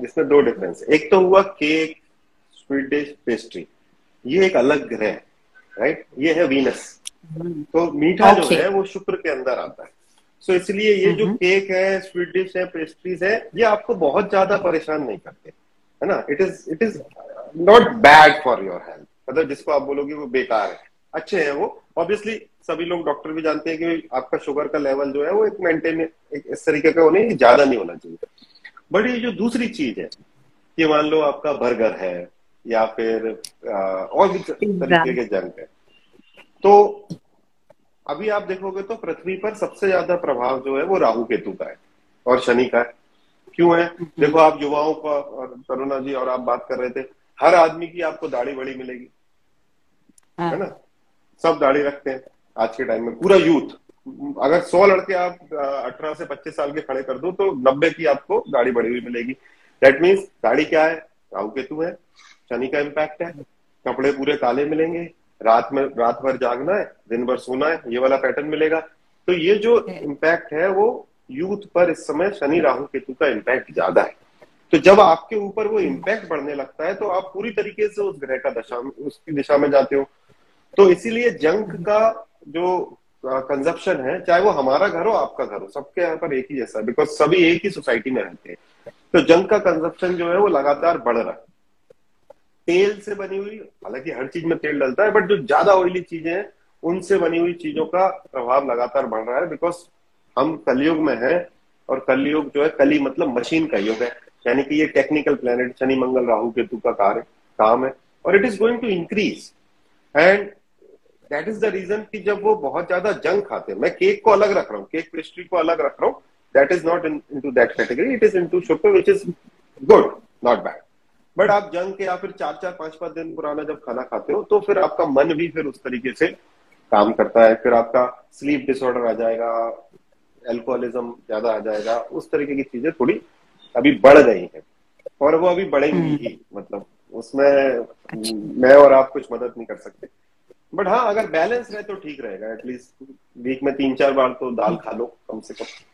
जिसमें दो डिफरेंस, एक तो हुआ केक, स्वीडिश पेस्ट्री, ये एक अलग ग्रह है, राइट, ये है वीनस। तो मीठा जो है वो शुक्र के अंदर आता है। सो इसलिए ये जो केक है, स्वीडिश है, पेस्ट्रीज है, ये आपको बहुत ज्यादा परेशान नहीं करते, है ना। It is not bad for your health, मतलब जिसको आप बोलोगे वो बेकार है, अच्छे हैं वो। ऑब्वियसली सभी लोग, डॉक्टर भी जानते हैं कि आपका शुगर का लेवल जो है वो एक मेंटेन, एक इस तरीके का होने, ज्यादा नहीं होना चाहिए। बट ये जो दूसरी चीज है कि मान लो आपका बर्गर है या फिर और भी तरीके के जंक है, तो अभी आप देखोगे तो पृथ्वी पर सबसे ज्यादा प्रभाव जो है वो राहु केतु का है और शनि का है। क्यों है? देखो आप युवाओं का, और तरुणा जी और आप बात कर रहे थे, हर आदमी की आपको दाढ़ी बड़ी मिलेगी, है ना, सब दाढ़ी रखते हैं आज के टाइम में, पूरा यूथ। अगर 100 लड़के आप 18 से 25 साल के खड़े कर दो तो 90 की आपको दाढ़ी बढ़ी हुई मिलेगी। दैट मीन्स दाढ़ी क्या है? राहु केतु है, शनि का इम्पैक्ट है। कपड़े पूरे काले मिलेंगे, रात भर जागना है, दिन भर सोना है, ये वाला पैटर्न मिलेगा। तो ये जो इम्पैक्ट है वो यूथ पर इस समय शनि राहु केतु का इम्पैक्ट ज्यादा है। तो जब आपके ऊपर वो इम्पैक्ट बढ़ने लगता है तो आप पूरी तरीके से उस ग्रह का दशा, उसकी दिशा में जाते हो। तो इसीलिए जंक का जो कंजप्शन है, चाहे वो हमारा घर हो आपका घर हो, सबके यहाँ पर एक ही जैसा, बिकॉज सभी एक ही सोसाइटी में रहते हैं। तो जंक का कंजप्शन जो है वो लगातार बढ़ रहा है। तेल से बनी हुई, हालांकि हर चीज में तेल डलता है, बट जो ज्यादा ऑयली चीजें हैं उनसे बनी हुई चीजों का प्रभाव लगातार बढ़ रहा है, बिकॉज हम कलयुग में हैं। और कलयुग जो है, कली मतलब मशीन का युग है, यानी कि ये टेक्निकल प्लेनेट शनि मंगल राहु केतु का काम है, और it is going to increase. And that is the reason कि जब वो बहुत ज्यादा जंक खाते हैं, मैं केक को अलग रख रहा हूँ, केक पेस्ट्री को अलग रख रहा हूँ, that is not into that category, it is into Shukra, which is good, not bad. But आप जंक या फिर 4-4, 5-5 दिन पुराना जब खाना खाते हो तो फिर आपका मन भी फिर उस तरीके से काम करता है, फिर आपका स्लीप डिसऑर्डर आ जाएगा, एल्कोहलिज्म ज्यादा आ जाएगा, उस तरीके की चीजें थोड़ी अभी बढ़ गई है, और वो अभी बढ़ेंगी ही, मतलब उसमें मैं और आप कुछ मदद नहीं कर सकते। बट हाँ, अगर बैलेंस रहे तो ठीक रहेगा। एटलीस्ट वीक में 3-4 बार तो दाल खा लो कम से कम।